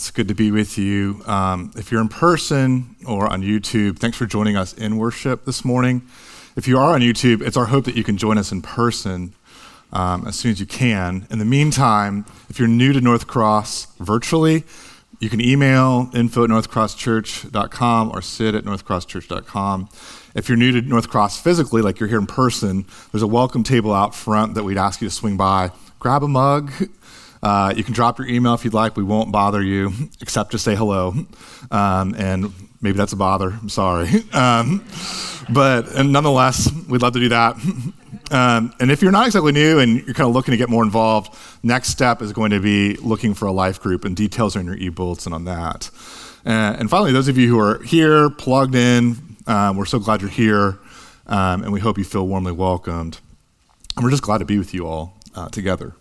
It's good to be with you. If you're in person or on YouTube, thanks for joining us in worship this morning. If you are on YouTube, it's our hope that you can join us in person as soon as you can. In the meantime, if you're new to North Cross virtually, you can email info@northcrosschurch.com or sid@northcrosschurch.com. If you're new to North Cross physically, like you're here in person, there's a welcome table out front that we'd ask you to swing by. Grab a mug. You can drop your email if you'd like. We won't bother you, except to say hello. And maybe that's a bother. I'm sorry. But nonetheless, we'd love to do that. And if you're not exactly new and you're kind of looking to get more involved, next step is going to be looking for a life group, and details are in your e-bulletin on that. And finally, those of you who are here, plugged in, we're so glad you're here, and we hope you feel warmly welcomed. And we're just glad to be with you all together.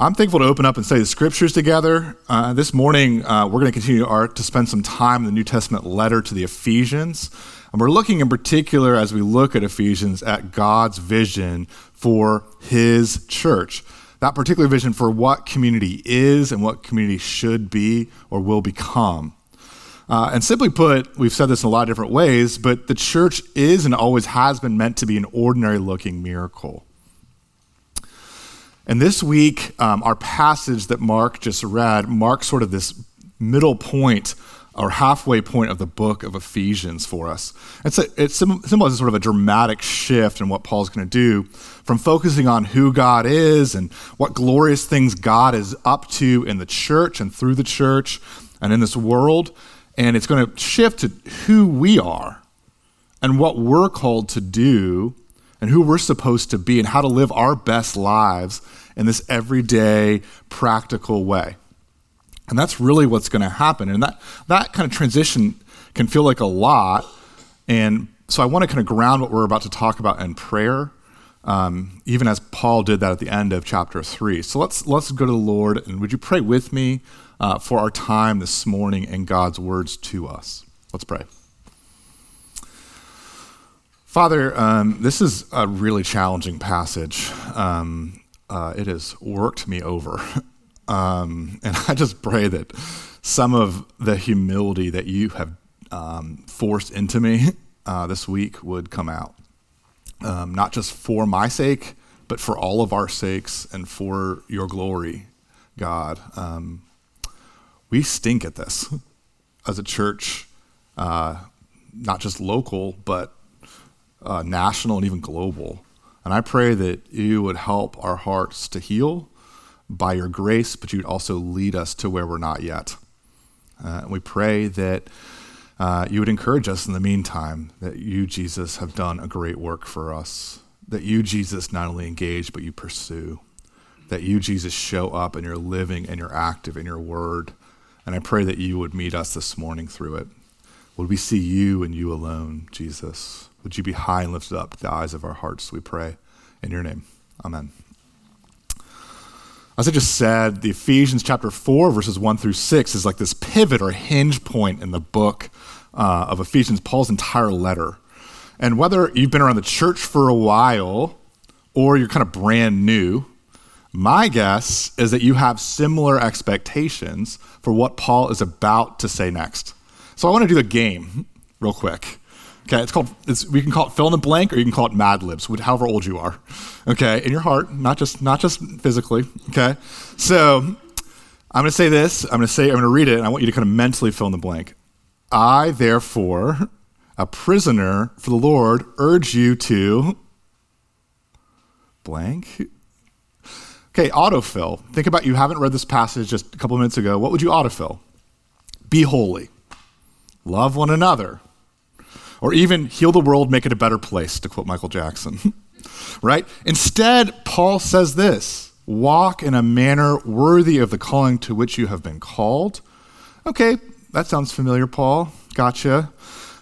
I'm thankful to open up and study the scriptures together. This morning, we're going to continue to spend some time in the New Testament letter to the Ephesians. And we're looking in particular, as we look at Ephesians, at God's vision for his church. That particular vision for what community is and what community should be or will become. And simply put, we've said this in a lot of different ways, but the church is and always has been meant to be an ordinary-looking miracle. And this week, our passage that Mark just read marks sort of this middle point or halfway point of the book of Ephesians for us. It symbolizes sort of a dramatic shift in what Paul's going to do from focusing on who God is and what glorious things God is up to in the church and through the church and in this world. And it's going to shift to who we are and what we're called to do and who we're supposed to be and how to live our best lives in this everyday, practical way. And that's really what's going to happen. And that kind of transition can feel like a lot. And so I want to kind of ground what we're about to talk about in prayer, even as Paul did that at the end of chapter 3. So let's go to the Lord, and would you pray with me for our time this morning and God's words to us? Let's pray. Father, this is a really challenging passage. It has worked me over. And I just pray that some of the humility that you have forced into me this week would come out, not just for my sake, but for all of our sakes and for your glory, God. We stink at this as a church, not just local, but national and even global. And I pray that you would help our hearts to heal by your grace, but you'd also lead us to where we're not yet. And we pray that you would encourage us in the meantime, that you, Jesus, have done a great work for us, that you, Jesus, not only engage, but you pursue, that you, Jesus, show up and you're living and you're active in your word. And I pray that you would meet us this morning through it. Would we see you and you alone, Jesus? Would you be high and lifted up to the eyes of our hearts, we pray, in your name. Amen. As I just said, the Ephesians chapter 4, verses 1 through 6 is like this pivot or hinge point in the book of Ephesians, Paul's entire letter. And whether you've been around the church for a while or you're kind of brand new, my guess is that you have similar expectations for what Paul is about to say next. So I want to do the game real quick. Okay, we can call it fill in the blank, or you can call it Mad Libs, however old you are. Okay, in your heart, not just physically. Okay, so I'm going to say this. I'm going to read it, and I want you to kind of mentally fill in the blank. I, therefore, a prisoner for the Lord, urge you to blank. Okay, autofill. Think about, you haven't read this passage just a couple minutes ago. What would you autofill? Be holy. Love one another. Or even heal the world, make it a better place, to quote Michael Jackson, right? Instead, Paul says this: walk in a manner worthy of the calling to which you have been called. Okay, that sounds familiar, Paul. Gotcha.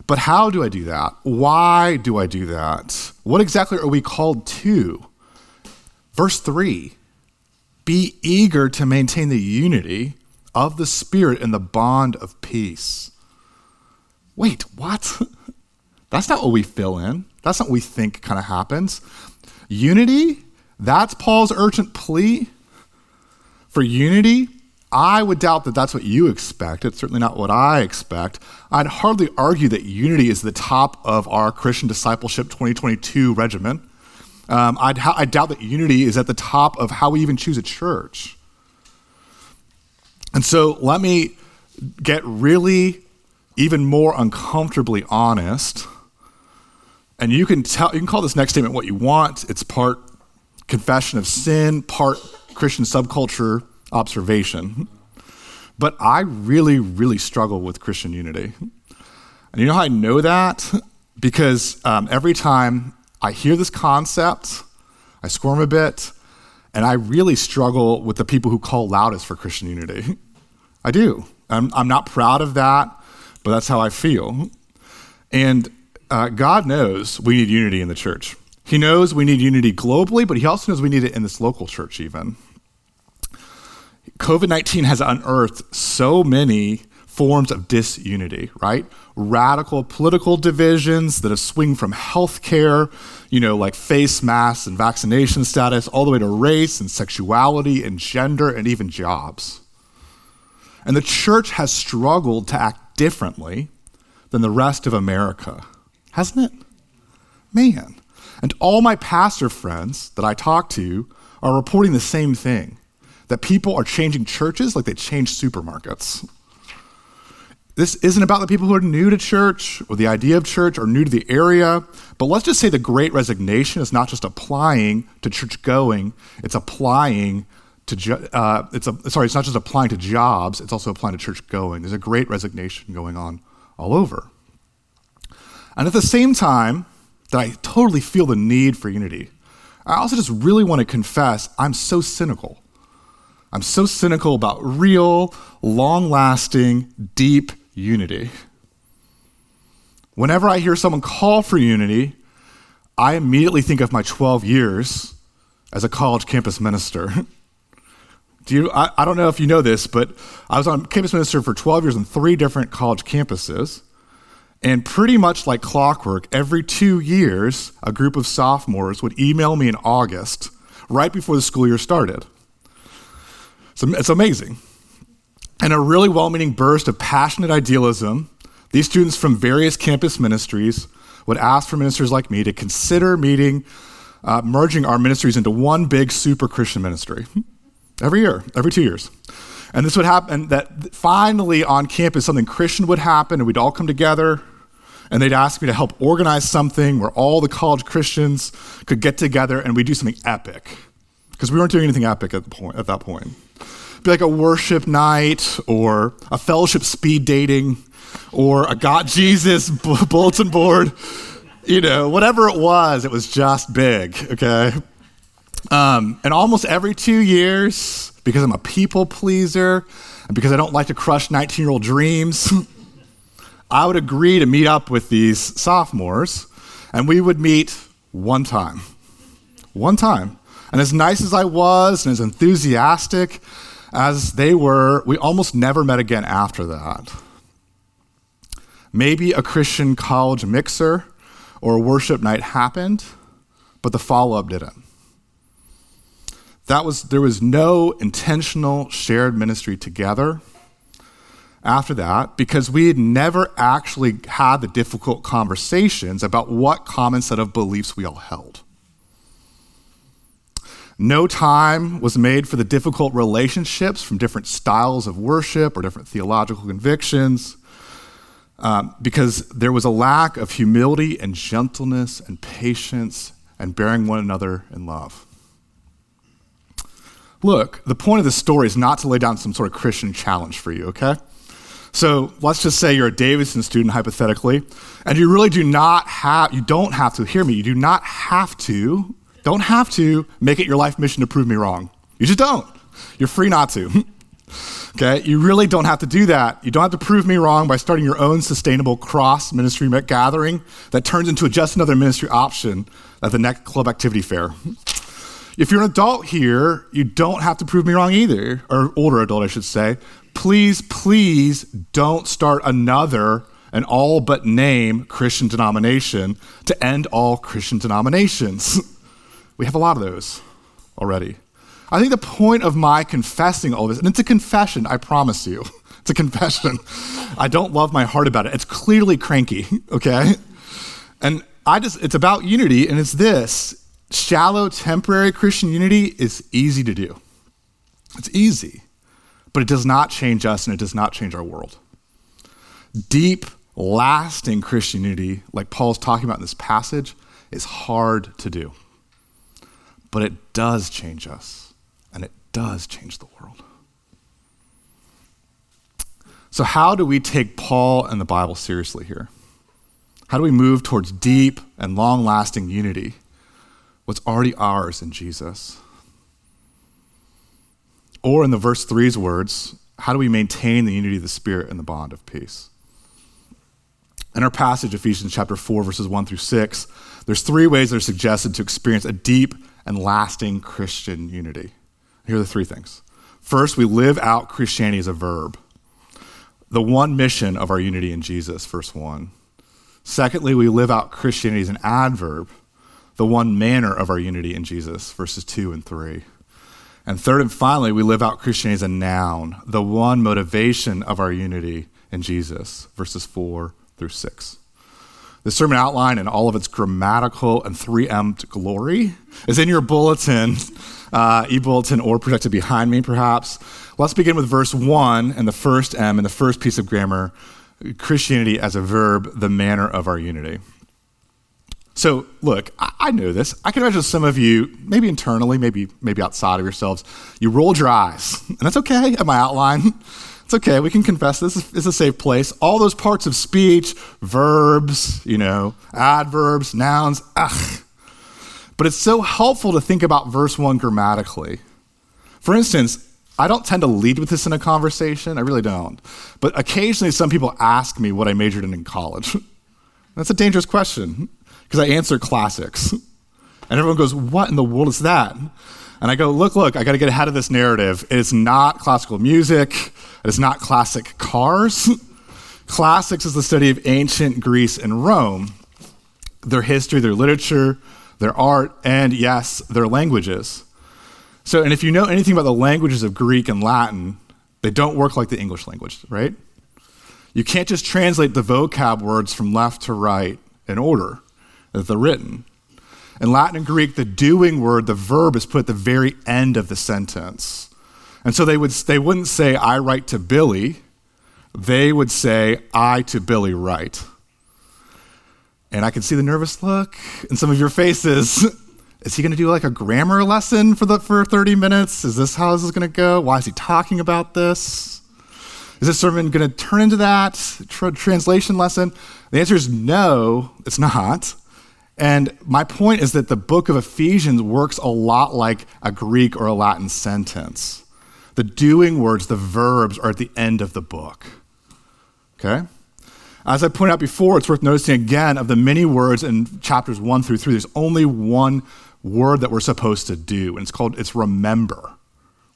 But how do I do that? Why do I do that? What exactly are we called to? Verse 3, be eager to maintain the unity of the Spirit in the bond of peace. Wait, what? That's not what we fill in. That's not what we think kind of happens. Unity, that's Paul's urgent plea for unity I would doubt that that's what you expect. It's certainly not what I expect. I'd hardly argue that unity is the top of our Christian Discipleship 2022 regimen. I doubt that unity is at the top of how we even choose a church. And so let me get really even more uncomfortably honest. And you can call this next statement what you want. It's part confession of sin, part Christian subculture observation. But I really, really struggle with Christian unity. And you know how I know that? Because every time I hear this concept, I squirm a bit, and I really struggle with the people who call loudest for Christian unity. I do. I'm not proud of that, but that's how I feel. And God knows we need unity in the church. He knows we need unity globally, but he also knows we need it in this local church even. COVID-19 has unearthed so many forms of disunity, right? Radical political divisions that have swung from healthcare, like face masks and vaccination status, all the way to race and sexuality and gender and even jobs. And the church has struggled to act differently than the rest of America, hasn't it? Man. And all my pastor friends that I talk to are reporting the same thing, that people are changing churches like they change supermarkets. This isn't about the people who are new to church or the idea of church or new to the area, but let's just say the Great Resignation is not just applying to church going, it's applying to, it's not just applying to jobs, it's also applying to church going. There's a Great Resignation going on all over. And at the same time that I totally feel the need for unity, I also just really want to confess I'm so cynical. I'm so cynical about real, long-lasting, deep unity. Whenever I hear someone call for unity, I immediately think of my 12 years as a college campus minister. I don't know if you know this, but I was on campus minister for 12 years on 3 different college campuses. And pretty much like clockwork, every 2 years, a group of sophomores would email me in August, right before the school year started. So it's amazing. In a really well-meaning burst of passionate idealism, these students from various campus ministries would ask for ministers like me to consider merging our ministries into one big super Christian ministry. Every year, every 2 years. And this would happen that finally on campus something Christian would happen and we'd all come together and they'd ask me to help organize something where all the college Christians could get together and we'd do something epic. Because we weren't doing anything epic at that point. It'd be like a worship night or a fellowship speed dating or a Got Jesus bulletin board. Whatever it was just big, okay? And almost every 2 years, because I'm a people pleaser and because I don't like to crush 19-year-old dreams, I would agree to meet up with these sophomores and we would meet one time. And as nice as I was and as enthusiastic as they were, we almost never met again after that. Maybe a Christian college mixer or a worship night happened, but the follow-up didn't. There was no intentional shared ministry together after that because we had never actually had the difficult conversations about what common set of beliefs we all held. No time was made for the difficult relationships from different styles of worship or different theological convictions because there was a lack of humility and gentleness and patience and bearing one another in love. Look, the point of this story is not to lay down some sort of Christian challenge for you, okay? So let's just say you're a Davidson student, hypothetically, and you really don't have to make it your life mission to prove me wrong. You just don't. You're free not to. Okay? You really don't have to do that. You don't have to prove me wrong by starting your own sustainable cross ministry gathering that turns into just another ministry option at the next club activity fair. If you're an adult here, you don't have to prove me wrong either, or older adult, I should say. Please don't start an all but name Christian denomination to end all Christian denominations. We have a lot of those already. I think the point of my confessing all this, and it's a confession, I promise you. It's a confession. I don't love my heart about it. It's clearly cranky, okay? And it's about unity, and it's this. Shallow, temporary Christian unity is easy to do. It's easy, but it does not change us and it does not change our world. Deep, lasting Christian unity, like Paul's talking about in this passage, is hard to do. But it does change us and it does change the world. So how do we take Paul and the Bible seriously here? How do we move towards deep and long-lasting unity? What's already ours in Jesus? Or in the verse 3's words, how do we maintain the unity of the Spirit and the bond of peace? In our passage, Ephesians chapter 4, verses 1-6, there's three ways that are suggested to experience a deep and lasting Christian unity. Here are the three things. First, we live out Christianity as a verb, the one mission of our unity in Jesus, verse 1. Secondly, we live out Christianity as an adverb, the one manner of our unity in Jesus, verses 2 and 3. And third and finally, we live out Christianity as a noun, the one motivation of our unity in Jesus, verses 4-6. The sermon outline in all of its grammatical and three-emmed glory is in your bulletin, e-bulletin or projected behind me perhaps. Let's begin with verse 1 and the first M and the first piece of grammar, Christianity as a verb, the manner of our unity. So look, I know this. I can imagine some of you, maybe internally, maybe outside of yourselves, you rolled your eyes, and that's okay at my outline. It's okay, we can confess this is a safe place. All those parts of speech, verbs, adverbs, nouns, ugh. But it's so helpful to think about verse 1 grammatically. For instance, I don't tend to lead with this in a conversation, I really don't. But occasionally some people ask me what I majored in college. That's a dangerous question, because I answer classics. And everyone goes, what in the world is that? And I go, look, I gotta get ahead of this narrative. It's not classical music. It's not classic cars. Classics is the study of ancient Greece and Rome, their history, their literature, their art, and yes, their languages. So, and if you know anything about the languages of Greek and Latin, they don't work like the English language, right? You can't just translate the vocab words from left to right in order that they're written. In Latin and Greek, the doing word, the verb, is put at the very end of the sentence. And so they wouldn't say, I write to Billy. They would say, I to Billy write. And I can see the nervous look in some of your faces. Is he going to do like a grammar lesson for 30 minutes? Is this how this is going to go? Why is he talking about this? Is this sermon going to turn into that translation lesson? The answer is no, it's not. And my point is that the book of Ephesians works a lot like a Greek or a Latin sentence. The doing words, the verbs, are at the end of the book, okay? As I pointed out before, it's worth noticing again, of the many words in chapters 1-3, there's only one word that we're supposed to do, and it's remember.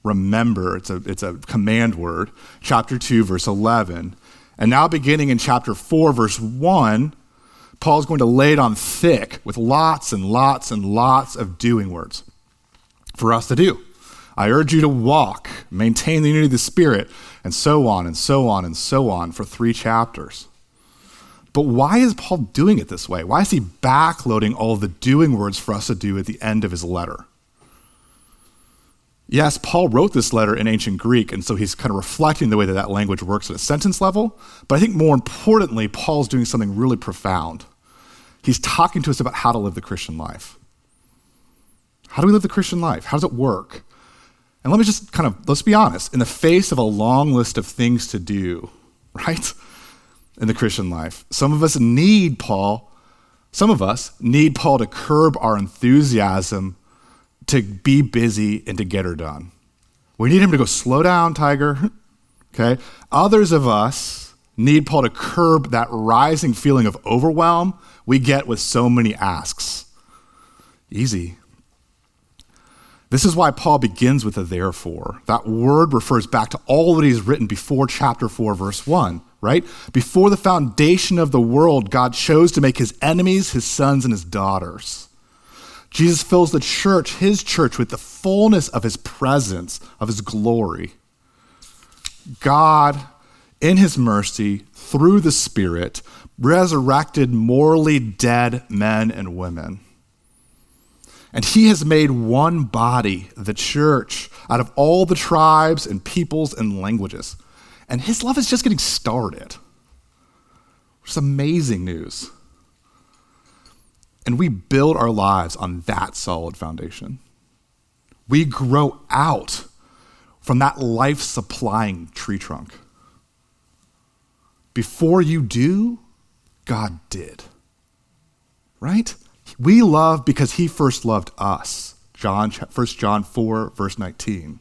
Remember, it's a command word. Chapter 2, verse 11. And now beginning in chapter 4, verse 1, Paul's going to lay it on thick with lots and lots and lots of doing words for us to do. I urge you to walk, maintain the unity of the Spirit, and so on and so on and so on for 3 chapters. But why is Paul doing it this way? Why is he backloading all the doing words for us to do at the end of his letter? Yes, Paul wrote this letter in ancient Greek, and so he's kind of reflecting the way that language works at a sentence level. But I think more importantly, Paul's doing something really profound. He's talking to us about how to live the Christian life. How do we live the Christian life? How does it work? And let's be honest, in the face of a long list of things to do, right, in the Christian life, some of us need Paul to curb our enthusiasm to be busy and to get her done. We need him to go, slow down, tiger, okay? Others of us need Paul to curb that rising feeling of overwhelm we get with so many asks. Easy. This is why Paul begins with a therefore. That word refers back to all that he's written before chapter 4, verse 1, right? Before the foundation of the world, God chose to make his enemies his sons and his daughters. Jesus fills the church, his church, with the fullness of his presence, of his glory. God, in his mercy, through the Spirit, resurrected morally dead men and women. And he has made one body, the church, out of all the tribes and peoples and languages. And his love is just getting started, which is amazing news. And we build our lives on that solid foundation. We grow out from that life-supplying tree trunk. Before you do, God did. Right? We love because he first loved us. 1 John 4, verse 19.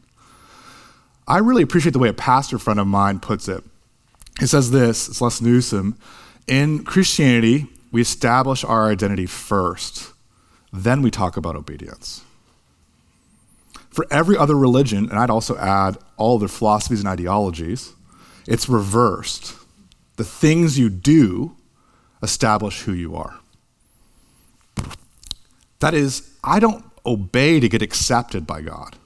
I really appreciate the way a pastor friend of mine puts it. He says this, it's Les Newsom, in Christianity, we establish our identity first, then we talk about obedience. For every other religion, and I'd also add all their philosophies and ideologies, it's reversed. The things you do establish who you are. That is, I don't obey to get accepted by God.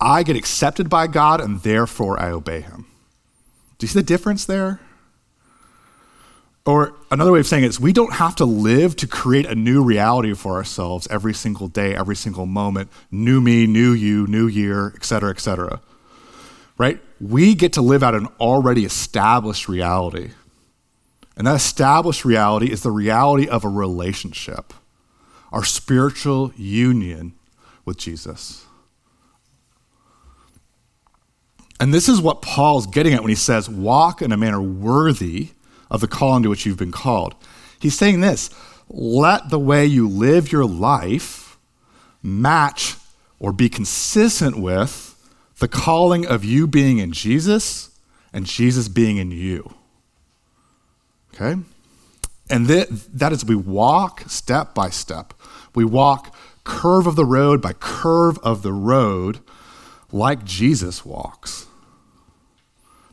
I get accepted by God, and therefore I obey him. Do you see the difference there? Or another way of saying it is we don't have to live to create a new reality for ourselves every single day, every single moment, new me, new you, new year, et cetera, et cetera, right? We get to live out an already established reality. And that established reality is the reality of a relationship, our spiritual union with Jesus. And this is what Paul's getting at when he says, walk in a manner worthy of the call into which you've been called. He's saying this, let the way you live your life match or be consistent with the calling of you being in Jesus and Jesus being in you, okay? And that is, we walk step by step. We walk curve of the road by curve of the road like Jesus walks.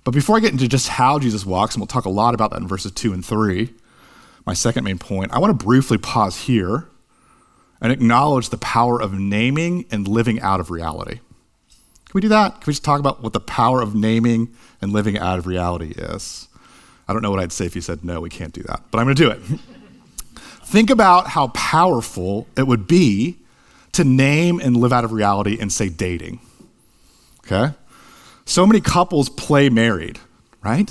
But before I get into just how Jesus walks, and we'll talk a lot about that in verses 2 and 3, my second main point, I want to briefly pause here and acknowledge the power of naming and living out of reality. Can we do that? Can we just talk about what the power of naming and living out of reality is? I don't know what I'd say if you said, no, we can't do that, but I'm going to do it. Think about how powerful it would be to name and live out of reality and say dating, okay? So many couples play married, right?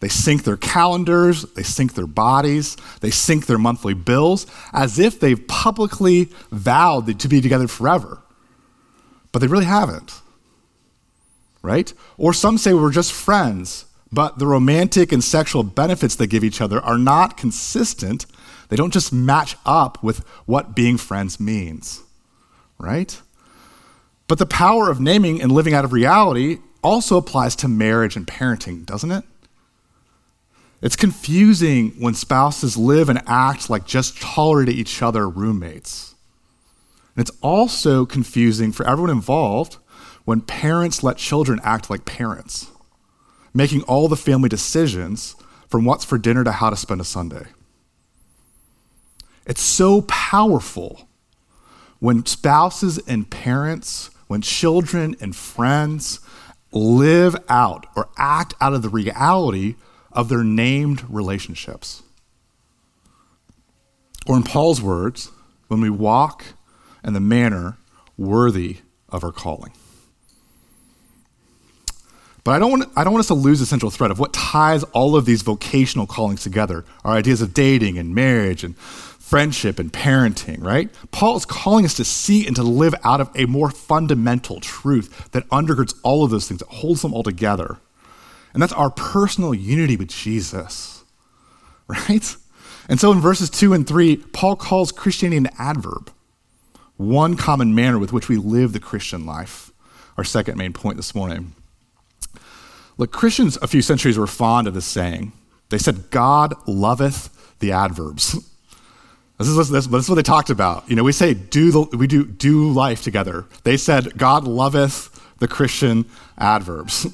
They sync their calendars, they sync their bodies, they sync their monthly bills as if they've publicly vowed to be together forever, but they really haven't, right? Or some say we're just friends, but the romantic and sexual benefits they give each other are not consistent. They don't just match up with what being friends means, right? But the power of naming and living out of reality also applies to marriage and parenting, doesn't it? It's confusing when spouses live and act like just tolerate each other roommates. And it's also confusing for everyone involved when parents let children act like parents, making all the family decisions from what's for dinner to how to spend a Sunday. It's so powerful when spouses and parents, when children and friends live out or act out of the reality of their named relationships. Or in Paul's words, when we walk in the manner worthy of our calling. But I don't want us to lose the central thread of what ties all of these vocational callings together, our ideas of dating and marriage and friendship and parenting, right? Paul is calling us to see and to live out of a more fundamental truth that undergirds all of those things, that holds them all together. And that's our personal unity with Jesus, right? And so in verses 2 and 3, Paul calls Christianity an adverb, one common manner with which we live the Christian life. Our second main point this morning. Look, Christians a few centuries were fond of this saying. They said, God loveth the adverbs. This is what they talked about. You know, we say do life together. They said, God loveth the Christian adverbs.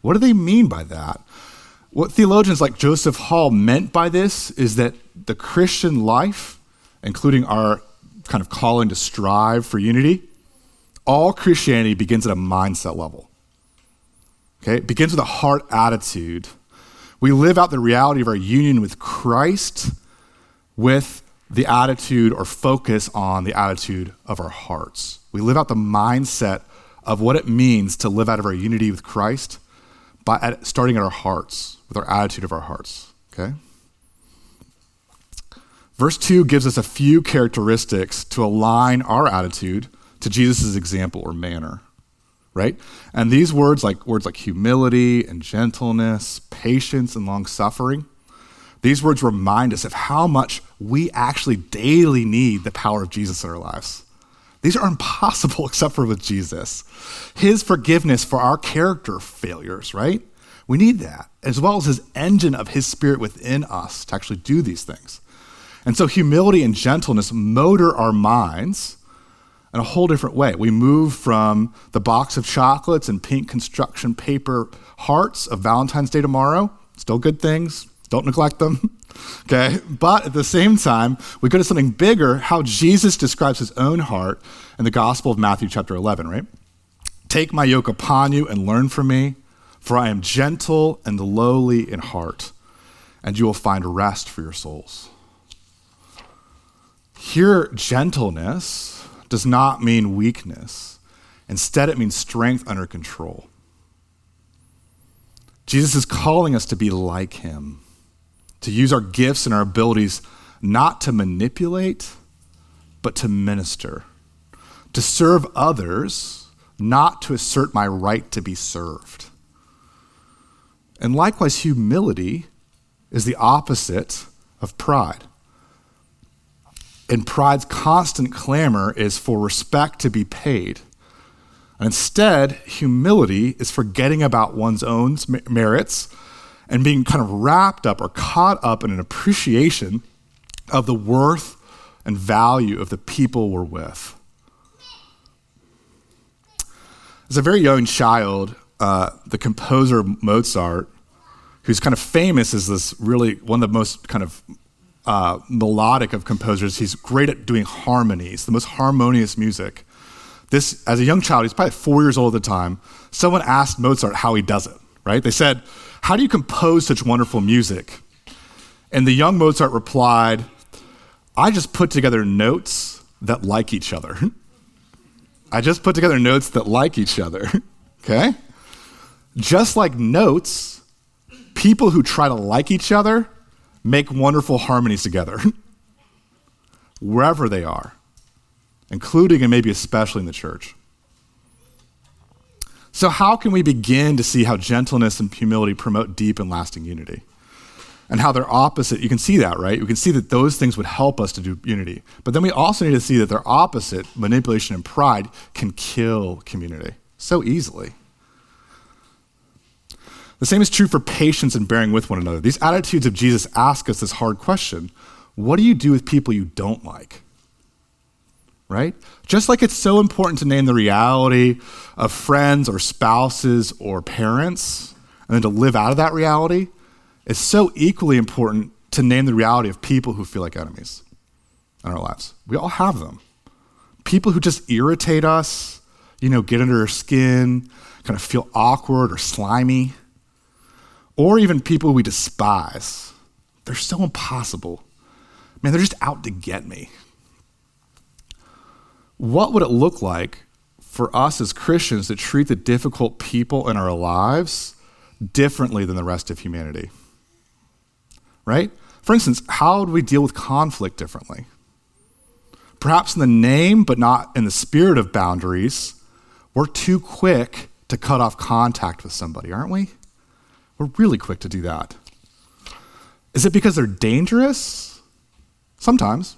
What do they mean by that? What theologians like Joseph Hall meant by this is that the Christian life, including our kind of calling to strive for unity, all Christianity begins at a mindset level. Okay? It begins with a heart attitude. We live out the reality of our union with Christ with the attitude or focus on the attitude of our hearts. We live out the mindset of what it means to live out of our unity with Christ by starting at our hearts, with our attitude of our hearts, okay? Verse 2 gives us a few characteristics to align our attitude to Jesus' example or manner, right? And these words like humility and gentleness, patience and long-suffering, these words remind us of how much we actually daily need the power of Jesus in our lives. These are impossible except for with Jesus. His forgiveness for our character failures, right? We need that, as well as his engine of his Spirit within us to actually do these things. And so humility and gentleness motor our minds in a whole different way. We move from the box of chocolates and pink construction paper hearts of Valentine's Day tomorrow, still good things, don't neglect them, okay? But at the same time, we go to something bigger, how Jesus describes his own heart in the Gospel of Matthew chapter 11, right? Take my yoke upon you and learn from me, for I am gentle and lowly in heart, and you will find rest for your souls. Here, gentleness does not mean weakness. Instead, it means strength under control. Jesus is calling us to be like him, to use our gifts and our abilities not to manipulate, but to minister, to serve others, not to assert my right to be served. And likewise, humility is the opposite of pride. And pride's constant clamor is for respect to be paid. And instead, humility is forgetting about one's own merits and being kind of wrapped up or caught up in an appreciation of the worth and value of the people we're with. As a very young child, the composer Mozart, who's kind of famous as this really one of the most kind of melodic of composers, he's great at doing harmonies, the most harmonious music. This, as a young child, he's probably 4 years old at the time, someone asked Mozart how he does it, right? They said, "How do you compose such wonderful music?" And the young Mozart replied, "I just put together notes that like each other." I just put together notes that like each other, okay? Just like notes, people who try to like each other make wonderful harmonies together, wherever they are, including and maybe especially in the church. So how can we begin to see how gentleness and humility promote deep and lasting unity? And how they're opposite, you can see that, right? We can see that those things would help us to do unity. But then we also need to see that their opposite, manipulation and pride, can kill community so easily. The same is true for patience and bearing with one another. These attitudes of Jesus ask us this hard question: what do you do with people you don't like? Right? Just like it's so important to name the reality of friends or spouses or parents and then to live out of that reality, it's so equally important to name the reality of people who feel like enemies in our lives. We all have them. People who just irritate us, you know, get under our skin, kind of feel awkward or slimy, or even people we despise. They're so impossible. Man, they're just out to get me. What would it look like for us as Christians to treat the difficult people in our lives differently than the rest of humanity? Right? For instance, how would we deal with conflict differently? Perhaps in the name, but not in the spirit of boundaries, we're too quick to cut off contact with somebody, aren't we? We're really quick to do that. Is it because they're dangerous? Sometimes.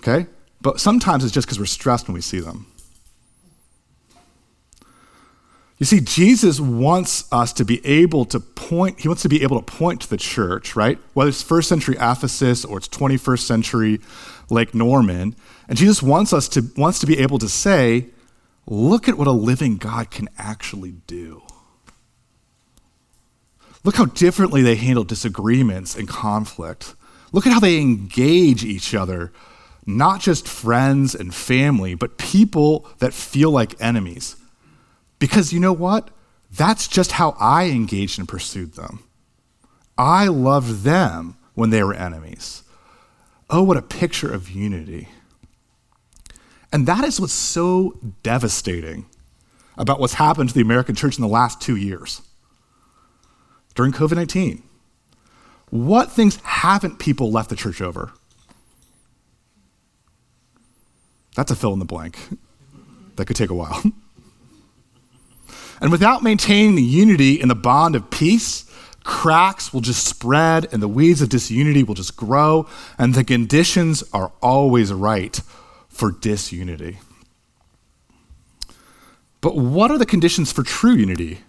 Okay? But sometimes it's just because we're stressed when we see them. You see, Jesus wants us to be able to point, he wants to be able to point to the church, right? Whether it's first century Ephesus or it's 21st century Lake Norman. And Jesus wants to be able to say, look at what a living God can actually do. Look how differently they handle disagreements and conflict. Look at how they engage each other, not just friends and family, but people that feel like enemies. Because you know what? That's just how I engaged and pursued them. I loved them when they were enemies. Oh, what a picture of unity. And that is what's so devastating about what's happened to the American church in the last 2 years during COVID-19. What things haven't people left the church over? That's a fill in the blank. That could take a while. And without maintaining the unity and the bond of peace, cracks will just spread and the weeds of disunity will just grow, and the conditions are always right for disunity. But what are the conditions for true unity?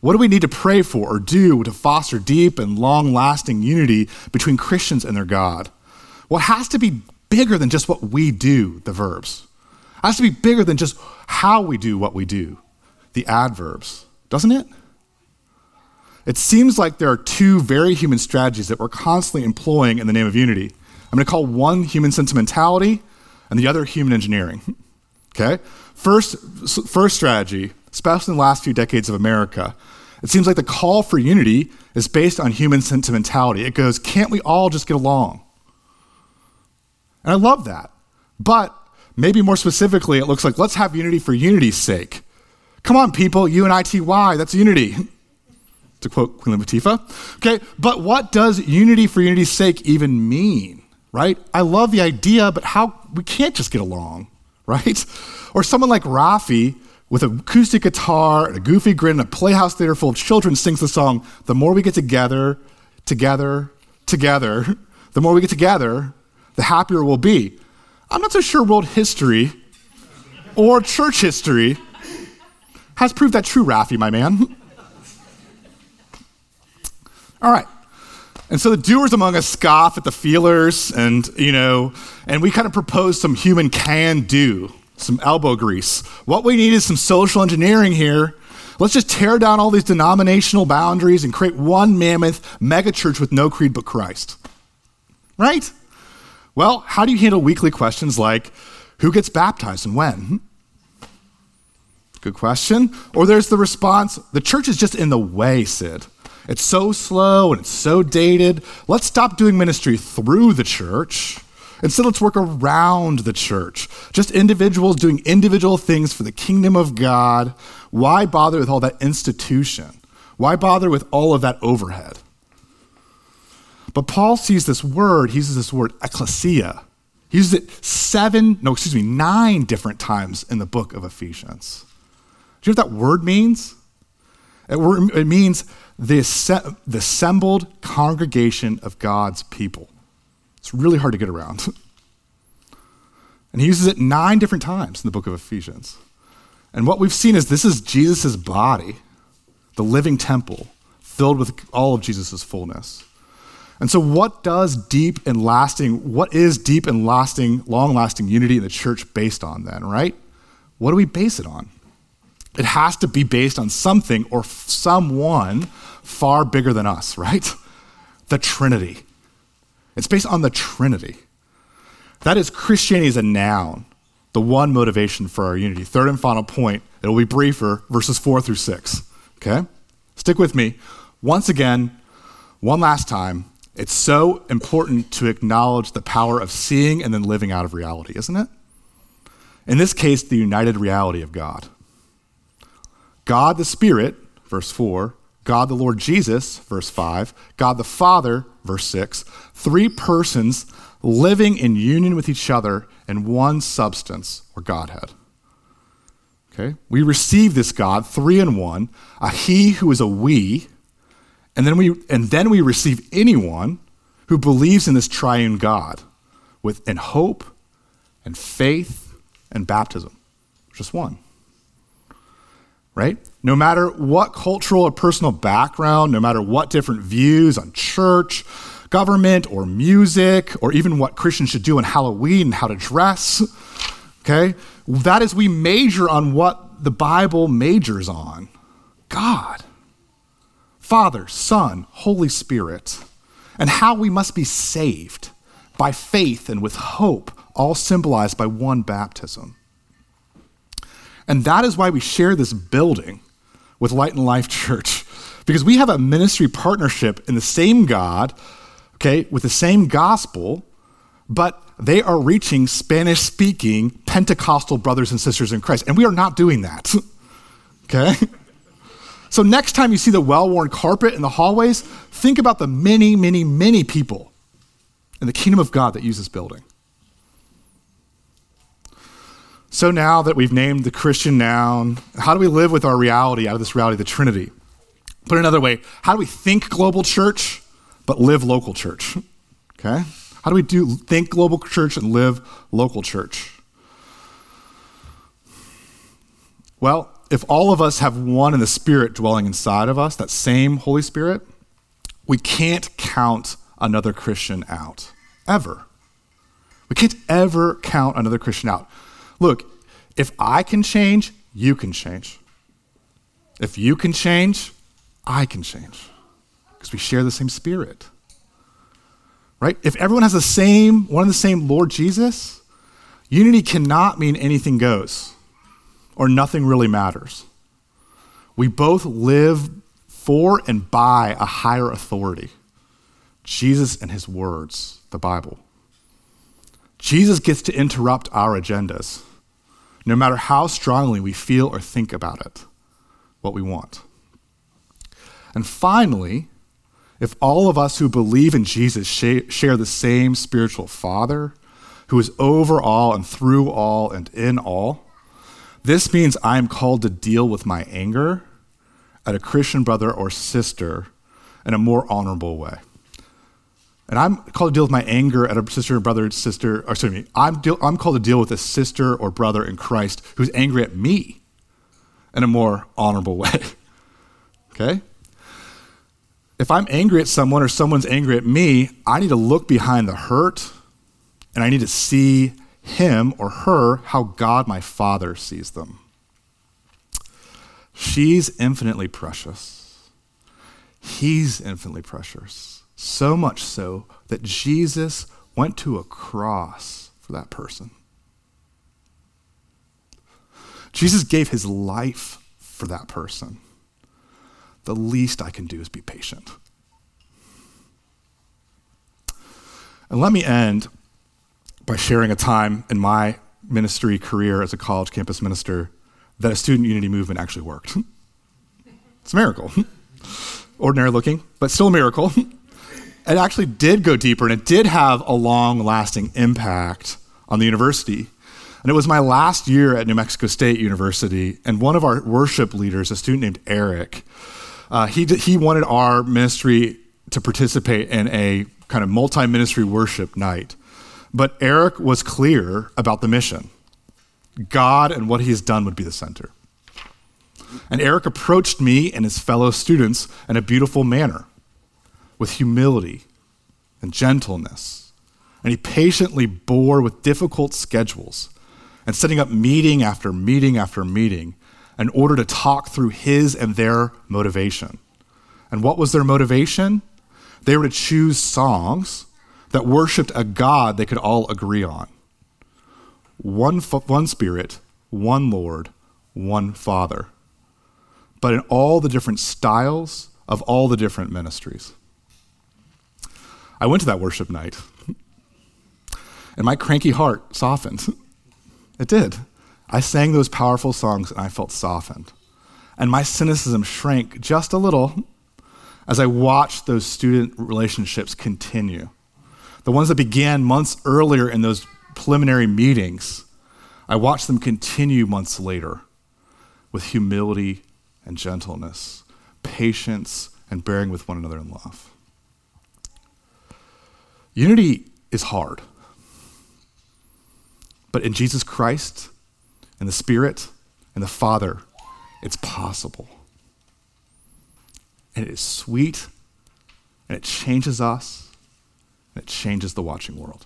What do we need to pray for or do to foster deep and long-lasting unity between Christians and their God? Well, it has to be bigger than just what we do, the verbs. It has to be bigger than just how we do what we do, the adverbs, doesn't it? It seems like there are two very human strategies that we're constantly employing in the name of unity. I'm going to call one human sentimentality and the other human engineering. Okay? First strategy, especially in the last few decades of America, it seems like the call for unity is based on human sentimentality. It goes, can't we all just get along? And I love that. But maybe more specifically, it looks like, let's have unity for unity's sake. Come on, people, UNITY, that's unity. To quote Queen Latifah. Okay, but what does unity for unity's sake even mean, right? I love the idea, but we can't just get along, right? Or someone like Raffi, with an acoustic guitar and a goofy grin and a Playhouse theater full of children, sings the song, the more we get together, the more we get together, the happier we'll be. I'm not so sure world history or church history has proved that true, Raffi, my man. All right. And so the doers among us scoff at the feelers and we kind of propose some human can-do, some elbow grease. What we need is some social engineering here. Let's just tear down all these denominational boundaries and create one mammoth megachurch with no creed but Christ, right? Well, how do you handle weekly questions like who gets baptized and when? Good question. Or there's the response, the church is just in the way, Sid. It's so slow and it's so dated. Let's stop doing ministry through the church. Instead, let's work around the church. Just individuals doing individual things for the kingdom of God. Why bother with all that institution? Why bother with all of that overhead? But Paul sees this word, he uses this word ecclesia. He uses it 9 different times in the book of Ephesians. Do you know what that word means? It means the assembled congregation of God's people. It's really hard to get around. And he uses it 9 different times in the book of Ephesians. And what we've seen is this is Jesus' body, the living temple, filled with all of Jesus' fullness. And so what is deep and lasting, long-lasting unity in the church based on then, right? What do we base it on? It has to be based on something or someone far bigger than us, right? The Trinity. It's based on the Trinity. That is, Christianity is a noun, the one motivation for our unity. Third and final point, it will be briefer, verses 4-6, okay? Stick with me. Once again, one last time, it's so important to acknowledge the power of seeing and then living out of reality, isn't it? In this case, the united reality of God. God the Spirit, verse 4, God the Lord Jesus, verse 5, God the Father, verse 6, 3 persons living in union with each other in one substance or Godhead. Okay? We receive this God, 3 in 1, a he who is a we, and then we receive anyone who believes in this triune God in hope and faith and baptism. Just one. Right? No matter what cultural or personal background, no matter what different views on church, government, or music, or even what Christians should do on Halloween and how to dress, okay? That is, we major on what the Bible majors on. God, Father, Son, Holy Spirit, and how we must be saved by faith and with hope, all symbolized by one baptism. And that is why we share this building with Light and Life Church, because we have a ministry partnership in the same God, okay, with the same gospel, but they are reaching Spanish-speaking Pentecostal brothers and sisters in Christ, and we are not doing that, okay? So next time you see the well-worn carpet in the hallways, think about the many, many, many people in the kingdom of God that use this building. So now that we've named the Christian noun, how do we live with our reality out of this reality of the Trinity? Put another way, how do we think global church but live local church, okay? How do we think global church and live local church? Well, if all of us have one in the Spirit dwelling inside of us, that same Holy Spirit, we can't count another Christian out, ever. We can't ever count another Christian out. Look, if I can change, you can change. If you can change, I can change, because we share the same Spirit. Right? If everyone has the same, one and the same Lord Jesus, unity cannot mean anything goes or nothing really matters. We both live for and by a higher authority, Jesus and his words, the Bible. Jesus gets to interrupt our agendas, no matter how strongly we feel or think about it, what we want. And finally, if all of us who believe in Jesus share the same spiritual Father who is over all and through all and in all, this means I am called to deal with my anger at a Christian brother or sister in a more honorable way. And I'm called to deal with my anger at a sister or brother or sister, or excuse me, I'm called to deal with a sister or brother in Christ who's angry at me in a more honorable way, okay? If I'm angry at someone or someone's angry at me, I need to look behind the hurt and I need to see him or her how God my Father sees them. She's infinitely precious. He's infinitely precious. So much so that Jesus went to a cross for that person. Jesus gave his life for that person. The least I can do is be patient. And let me end by sharing a time in my ministry career as a college campus minister that a student unity movement actually worked. It's a miracle. Ordinary looking, but still a miracle. It actually did go deeper, and it did have a long-lasting impact on the university. And it was my last year at New Mexico State University, and one of our worship leaders, a student named Eric, he wanted our ministry to participate in a kind of multi-ministry worship night. But Eric was clear about the mission. God and what he has done would be the center. And Eric approached me and his fellow students in a beautiful manner, with humility and gentleness. And he patiently bore with difficult schedules and setting up meeting after meeting after meeting in order to talk through his and their motivation. And what was their motivation? They were to choose songs that worshiped a God they could all agree on. One Spirit, one Lord, one Father. But in all the different styles of all the different ministries. I went to that worship night, and my cranky heart softened. It did. I sang those powerful songs and I felt softened. And my cynicism shrank just a little as I watched those student relationships continue. The ones that began months earlier in those preliminary meetings, I watched them continue months later with humility and gentleness, patience and bearing with one another in love. Unity is hard. But in Jesus Christ, and the Spirit, and the Father, it's possible. And it is sweet, and it changes us, and it changes the watching world.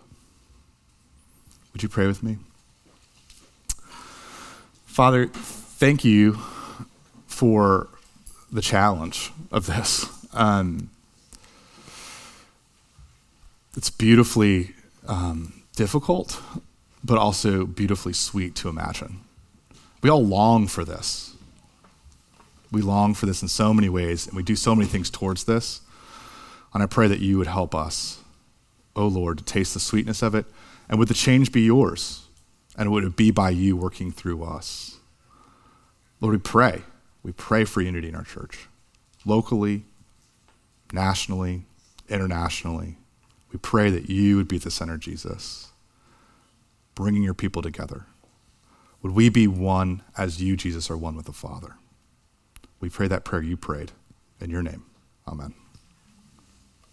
Would you pray with me? Father, thank you for the challenge of this. It's beautifully difficult. but also beautifully sweet to imagine. We all long for this. We long for this in so many ways, and we do so many things towards this. And I pray that you would help us, oh Lord, to taste the sweetness of it. And would the change be yours? And would it be by you working through us? Lord, we pray. We pray for unity in our church, locally, nationally, internationally. We pray that you would be at the center, Jesus, bringing your people together. Would we be one as you, Jesus, are one with the Father? We pray that prayer you prayed. In your name, amen.